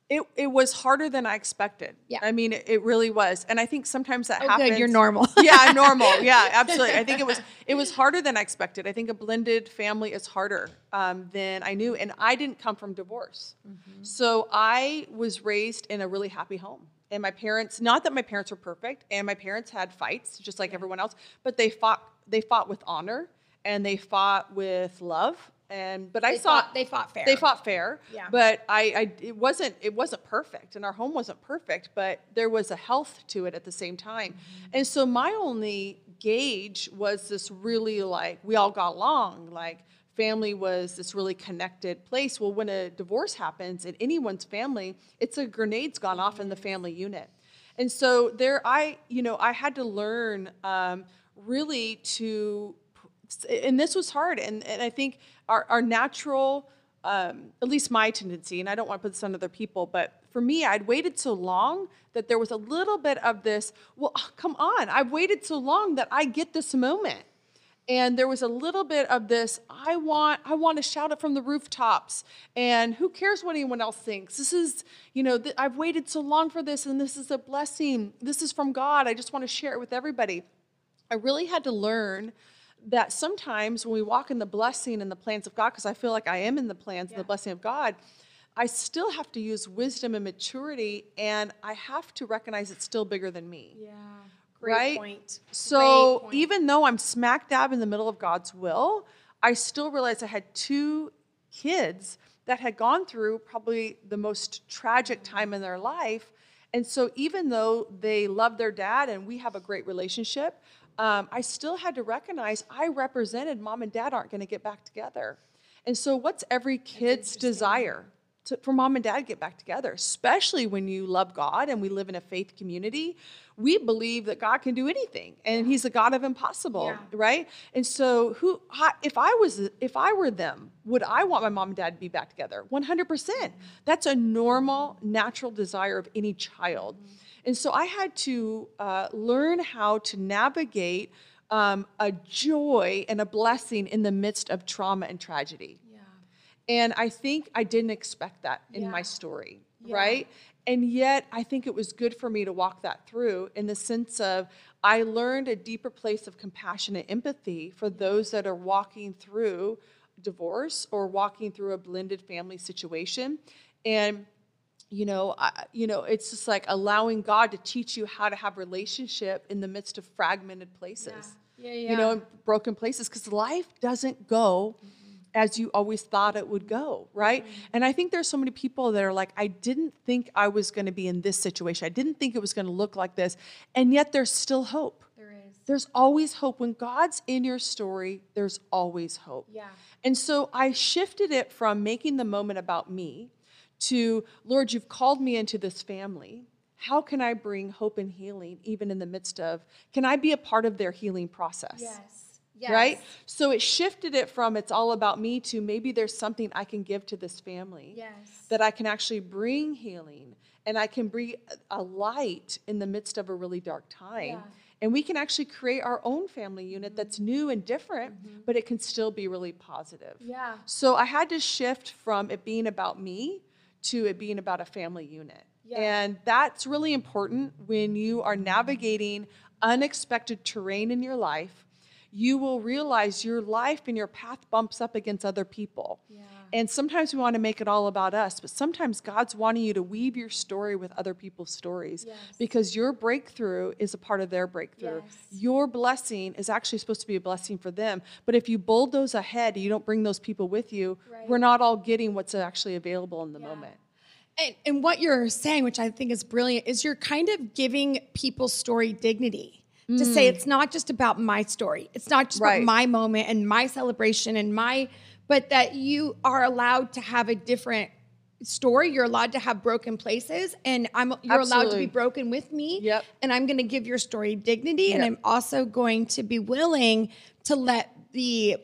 it, it was harder than I expected. Yeah. I mean, it, it really was, and I think sometimes that oh, happens. Good. You're normal. Yeah, normal. Yeah, absolutely. I think it was it was harder than I expected. I think a blended family is harder um, than I knew, and I didn't come from divorce, mm-hmm. so I was raised in a really happy home. And my parents, not that my parents were perfect, and my parents had fights just like yeah. everyone else, but they fought they fought with honor and they fought with love. And but they I saw fought, they fought fair. They fought fair. Yeah. But I, I it wasn't it wasn't perfect, and our home wasn't perfect, but there was a health to it at the same time. Mm-hmm. And so my only gauge was this really like we all got along, like family was this really connected place. Well, when a divorce happens in anyone's family, it's a grenade's gone off in the family unit. And so there, I, you know, I had to learn um, really to, and this was hard. And, and I think our, our natural, um, at least my tendency, and I don't want to put this on other people, but for me, I'd waited so long that there was a little bit of this, well, come on, I've waited so long that I get this moment. And there was a little bit of this, I want I want to shout it from the rooftops. And who cares what anyone else thinks? This is, you know, th- I've waited so long for this, and this is a blessing. This is from God. I just want to share it with everybody. I really had to learn that sometimes when we walk in the blessing and the plans of God, because I feel like I am in the plans yeah. and the blessing of God, I still have to use wisdom and maturity, and I have to recognize it's still bigger than me. Yeah. Great right? point. So Great point. Even though I'm smack dab in the middle of God's will, I still realized I had two kids that had gone through probably the most tragic time in their life. And so even though they love their dad and we have a great relationship, um, I still had to recognize I represented mom and dad aren't going to get back together. And so what's every kid's desire? To, for mom and dad to get back together, especially when you love God and we live in a faith community. We believe that God can do anything, and yeah. he's a God of impossible, yeah. right? And so who, if I was, if I were them, would I want my mom and dad to be back together? one hundred percent. Mm-hmm. That's a normal, natural desire of any child. Mm-hmm. And so I had to uh, learn how to navigate um, a joy and a blessing in the midst of trauma and tragedy. And I think I didn't expect that in yeah. my story, yeah. right? And yet I think it was good for me to walk that through in the sense of I learned a deeper place of compassion and empathy for those that are walking through divorce or walking through a blended family situation. And, you know, I, you know, it's just like allowing God to teach you how to have relationship in the midst of fragmented places, yeah. Yeah, yeah. you know, in broken places, because life doesn't go mm-hmm. as you always thought it would go, right? Mm-hmm. And I think there's so many people that are like, I didn't think I was going to be in this situation. I didn't think it was going to look like this. And yet there's still hope. There is. There's always hope. When God's in your story, there's always hope. Yeah. And so I shifted it from making the moment about me to, Lord, you've called me into this family. How can I bring hope and healing even in the midst of, can I be a part of their healing process? Yes. Yes. Right? So it shifted it from it's all about me to maybe there's something I can give to this family. Yes. That I can actually bring healing and I can bring a light in the midst of a really dark time. Yeah. And we can actually create our own family unit that's new and different, mm-hmm. but it can still be really positive. Yeah. So I had to shift from it being about me to it being about a family unit. Yeah. And that's really important when you are navigating unexpected terrain in your life. You will realize your life and your path bumps up against other people. Yeah. And sometimes we want to make it all about us, but sometimes God's wanting you to weave your story with other people's stories. Yes. Because your breakthrough is a part of their breakthrough. Yes. Your blessing is actually supposed to be a blessing for them. But if you bulldoze ahead, you don't bring those people with you, right. We're not all getting what's actually available in the yeah. moment. And, and what you're saying, which I think is brilliant, is you're kind of giving people's story dignity. Mm. To say it's not just about my story. It's not just right. about my moment and my celebration and my... But that you are allowed to have a different story. You're allowed to have broken places, and I'm you're Absolutely. allowed to be broken with me. Yep. And I'm going to give your story dignity, yep. and I'm also going to be willing to let the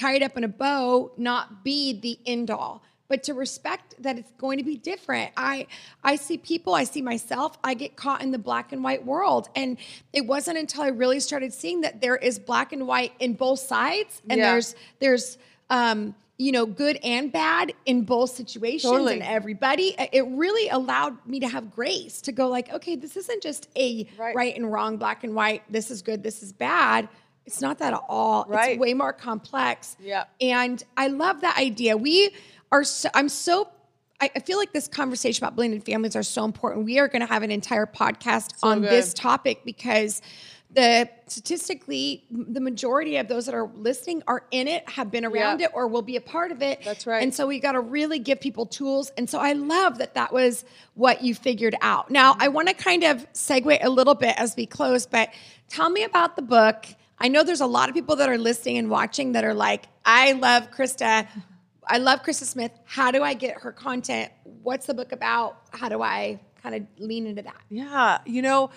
tie it up in a bow not be the end all, but to respect that it's going to be different. I I see people, I see myself, I get caught in the black and white world. And it wasn't until I really started seeing that there is black and white in both sides, and yeah. there's there's Um, you know, good and bad in both situations totally. and everybody. It really allowed me to have grace to go like, okay, this isn't just a right, right and wrong, black and white. This is good. This is bad. It's not that at all. Right. It's way more complex. Yeah. And I love that idea. We are, so, I'm so, I, I feel like this conversation about blended families are so important. We are going to have an entire podcast so on good. this topic, because The statistically, the majority of those that are listening are in it, have been around yeah. it, or will be a part of it. That's right. And so we got to really give people tools. And so I love that that was what you figured out. Now, I want to kind of segue a little bit as we close, but tell me about the book. I know there's a lot of people that are listening and watching that are like, I love Krista. I love Krista Smith. How do I get her content? What's the book about? How do I kind of lean into that? Yeah, you know...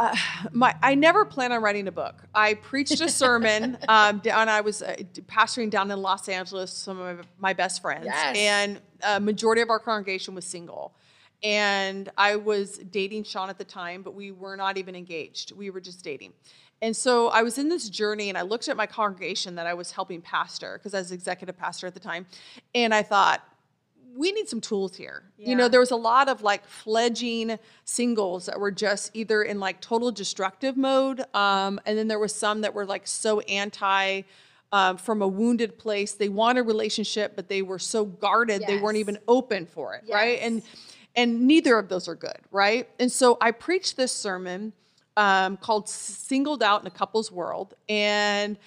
Uh, my, I never plan on writing a book. I preached a sermon um, down. I was uh, pastoring down in Los Angeles, some of my best friends. Yes. And a majority of our congregation was single. And I was dating Shawn at the time, but we were not even engaged. We were just dating. And so I was in this journey, and I looked at my congregation that I was helping pastor, because I was executive pastor at the time. And I thought, we need some tools here. Yeah. You know, there was a lot of like fledging singles that were just either in like total destructive mode. Um, and then there was some that were like so anti um, from a wounded place. They want a relationship, but they were so guarded. Yes. They weren't even open for it. Yes. Right. And, and neither of those are good. Right. And so I preached this sermon um, called Singled Out in a Couple's World. And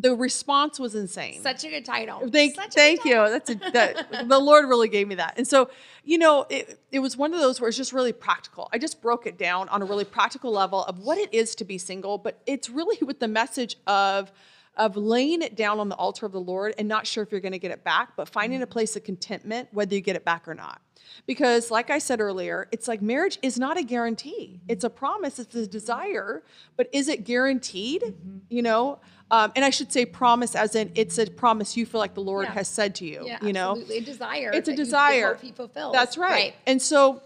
the response was insane. Such a good title. Thank, Such a thank good title. you. That's a, that, the Lord really gave me that. And so, you know, it, it was one of those where it's just really practical. I just broke it down on a really practical level of what it is to be single, but it's really with the message of of laying it down on the altar of the Lord and not sure if you're going to get it back, but finding a place of contentment, whether you get it back or not. Because like I said earlier, it's like marriage is not a guarantee. It's a promise. It's a desire, but is it guaranteed? Mm-hmm. You know, um, and I should say promise as in it's a promise you feel like the Lord yeah. has said to you, yeah, you know, absolutely. a desire. It's a desire. He fulfills. That's right. right. And so,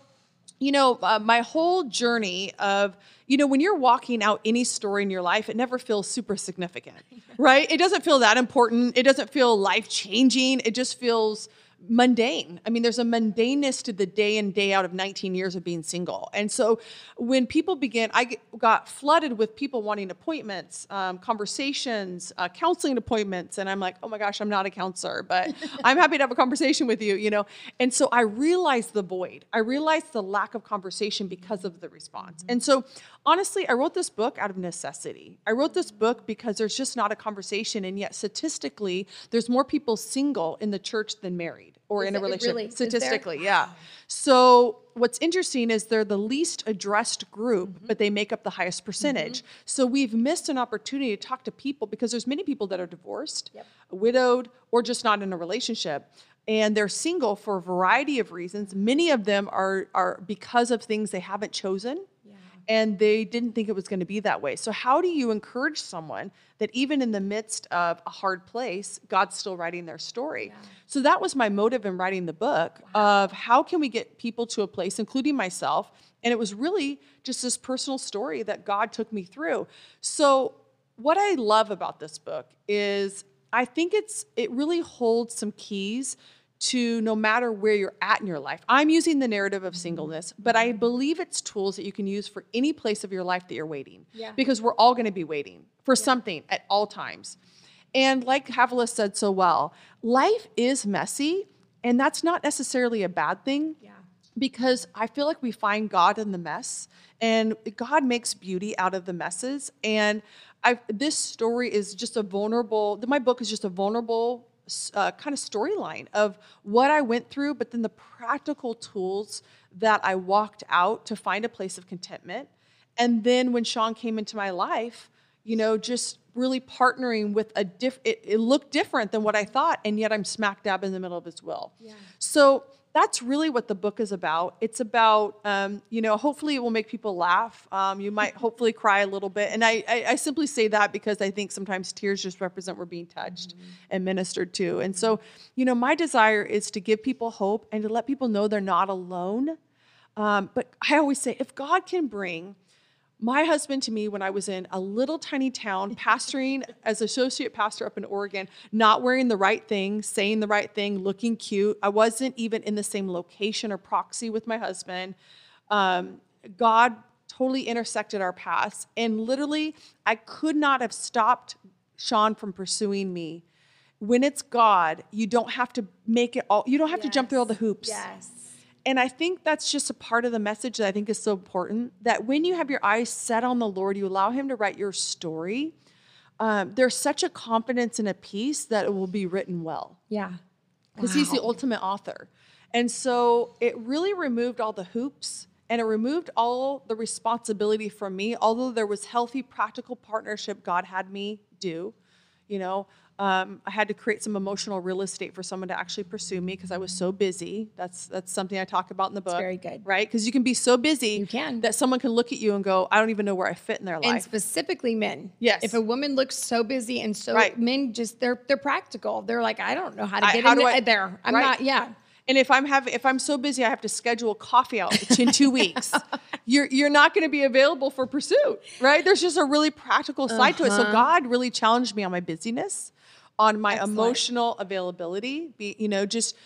you know, uh, my whole journey of, you know, when you're walking out any story in your life, it never feels super significant, right? It doesn't feel that important. It doesn't feel life-changing. It just feels mundane. I mean, there's a mundaneness to the day in, day out of nineteen years of being single. And so when people begin, I get, got flooded with people wanting appointments, um, conversations, uh, counseling appointments. And I'm like, oh my gosh, I'm not a counselor, but I'm happy to have a conversation with you, you know? And so I realized the void. I realized the lack of conversation because of the response. And so honestly, I wrote this book out of necessity. I wrote this book because there's just not a conversation. And yet statistically, there's more people single in the church than married. Or is in a relationship, really? Statistically, yeah. So what's interesting is they're the least addressed group, mm-hmm. but they make up the highest percentage. Mm-hmm. So we've missed an opportunity to talk to people because there's many people that are divorced, yep. widowed, or just not in a relationship. And they're single for a variety of reasons. Many of them are, are because of things they haven't chosen. and they didn't think it was going to be that way. So how do you encourage someone that even in the midst of a hard place, God's still writing their story? Yeah. So that was my motive in writing the book, wow. of how can we get people to a place, including myself, and it was really just this personal story that God took me through. So what I love about this book is I think it's it really holds some keys to no matter where you're at in your life. I'm using the narrative of singleness, but I believe it's tools that you can use for any place of your life that you're waiting. Yeah. Because we're all going to be waiting for yeah. something at all times. And like Havilah said so well, life is messy, and that's not necessarily a bad thing. Yeah. Because I feel like we find God in the mess, and God makes beauty out of the messes. And I've, this story is just a vulnerable, my book is just a vulnerable uh, kind of storyline of what I went through, but then the practical tools that I walked out to find a place of contentment. And then when Shawn came into my life, you know, just really partnering with a diff, it, it looked different than what I thought, and yet I'm smack dab in the middle of his will. Yeah. So that's really what the book is about. It's about, um, you know, hopefully it will make people laugh. Um, you might hopefully cry a little bit. And I, I, I simply say that because I think sometimes tears just represent we're being touched mm-hmm. and ministered to. And so, you know, my desire is to give people hope and to let people know they're not alone. Um, but I always say, if God can bring my husband to me when I was in a little tiny town, pastoring as associate pastor up in Oregon, not wearing the right thing, saying the right thing, looking cute. I wasn't even in the same location or proxy with my husband. Um, God totally intersected our paths. And literally, I could not have stopped Shawn from pursuing me. When it's God, you don't have to make it all, you don't have yes. to jump through all the hoops. Yes. And I think that's just a part of the message that I think is so important, that when you have your eyes set on the Lord, you allow him to write your story. Um, there's such a confidence and a peace that it will be written well. Yeah. Because wow. he's the ultimate author. And so it really removed all the hoops, and it removed all the responsibility from me, although there was healthy, practical partnership God had me do, you know. Um, I had to create some emotional real estate for someone to actually pursue me because I was so busy. That's that's something I talk about in the book. That's very good. Right? Because you can be so busy you can. that someone can look at you and go, I don't even know where I fit in their life. And specifically men. Yes. If a woman looks so busy and so right. men just, they're they're practical. They're like, I don't know how to get I, how into I, there. I'm right. not, yeah. And if I'm having, if I'm so busy, I have to schedule coffee out in two weeks. You're you're not going to be available for pursuit, right? There's just a really practical side uh-huh. to it. So God really challenged me on my busyness, on my Excellent. emotional availability, be, you know, just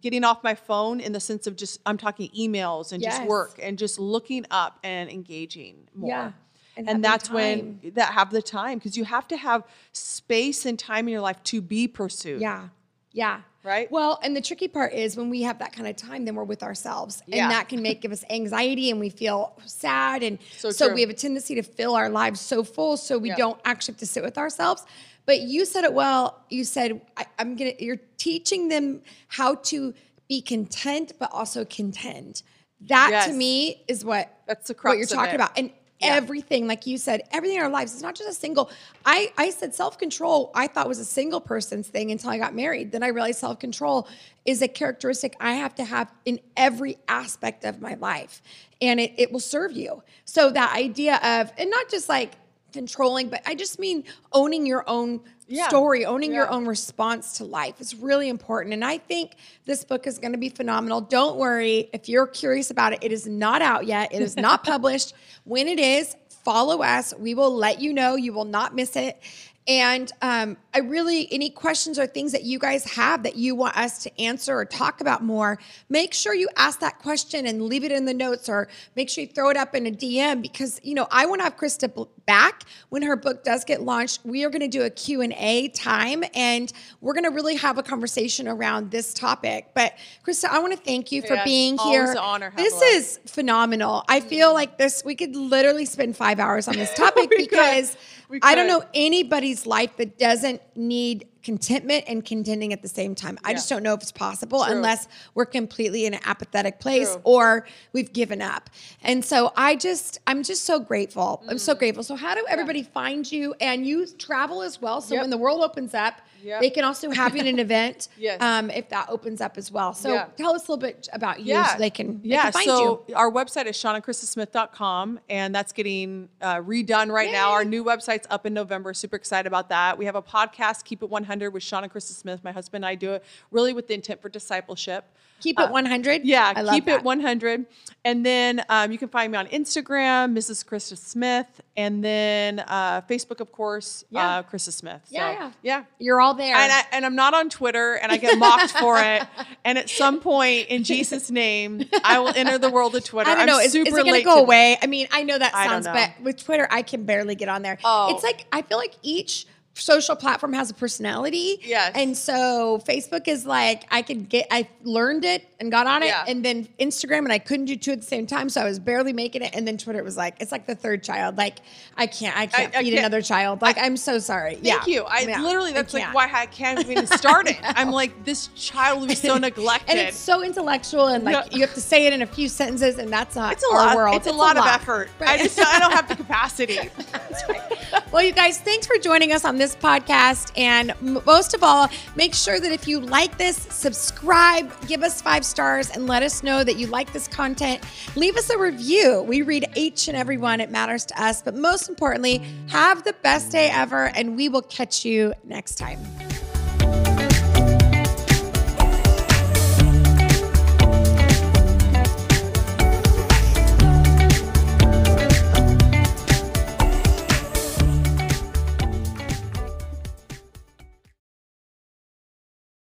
getting off my phone in the sense of just, I'm talking emails and yes. just work and just looking up and engaging more. Yeah. And, and that's time. when that have the time, because you have to have space and time in your life to be pursued. Yeah. Yeah. Right. Well, and the tricky part is when we have that kind of time, then we're with ourselves, and yeah. that can make give us anxiety, and we feel sad, and so, so we have a tendency to fill our lives so full, so we yeah. don't actually have to sit with ourselves. But you said it well. You said I, I'm gonna. You're teaching them how to be content, but also contend. That yes. to me is what that's the crux what you're talking about. And yeah. everything, like you said, everything in our lives. It's not just a single. I, I said self-control I thought was a single person's thing until I got married. Then I realized self-control is a characteristic I have to have in every aspect of my life. And it, it will serve you. So that idea of, and not just like controlling, but I just mean owning your own yeah. story, owning yeah. your own response to life is really important. And I think this book is going to be phenomenal. Don't worry if you're curious about it. It is not out yet. It is not published. When it is, follow us. We will let you know. You will not miss it. And um, I really, any questions or things that you guys have that you want us to answer or talk about more, make sure you ask that question and leave it in the notes, or make sure you throw it up in a D M, because, you know, I want to have Krista back when her book does get launched. We are going to do a Q and A time, and we're going to really have a conversation around this topic. But Krista, I want to thank you for yeah, being here. An honor, this is phenomenal. I feel like this, we could literally spend five hours on this topic because I don't know anybody's life that doesn't need contentment and contending at the same time. Yeah. I just don't know if it's possible True. unless we're completely in an apathetic place True. or we've given up. And so I just, I'm just so grateful. Mm. I'm so grateful. So how do everybody yeah. find you? And you travel as well. So yep. when the world opens up, Yep. They can also have you at an event yes. um, if that opens up as well. So yeah. tell us a little bit about you yeah. so they can, yeah. they can find so you. Our website is shawn and christasmith dot com, and that's getting uh, redone right Yay. now. Our new website's up in November. Super excited about that. We have a podcast, Keep It one hundred, with Shawn and Krista Smith. My husband and I do it really with the intent for discipleship. Keep It one hundred. Uh, yeah, I love Keep that. It one hundred. And then um, you can find me on Instagram, Missus Krista Smith, and then uh, Facebook, of course, yeah. uh, Krista Smith. So, yeah, yeah, yeah. You're all there. And, I, and I'm not on Twitter, and I get mocked for it. And at some point, in Jesus' name, I will enter the world of Twitter. I don't know. I'm is, super is it going to go away? I mean, I know that sounds, know. but with Twitter, I can barely get on there. Oh. It's like, I feel like each social platform has a personality. Yes. And so Facebook is like, I could get, I learned it and got on it. Yeah. And then Instagram, and I couldn't do two at the same time. So I was barely making it. And then Twitter was like, it's like the third child. Like I can't, I can't I, I feed can't. another child. Like I, I'm so sorry. Thank yeah. you. I yeah. literally, that's I like why I can't even start it. I'm like, this child will be so neglected. And it's so intellectual. And like, no. you have to say it in a few sentences, and that's not it's a our lot. world. It's, it's a, lot a lot of effort. Right. I just, I don't have the capacity. That's right. Well, you guys, thanks for joining us on this podcast. And most of all, make sure that if you like this, subscribe, give us five stars, and let us know that you like this content. Leave us a review. We read each and every one. It matters to us. But most importantly, have the best day ever, and we will catch you next time.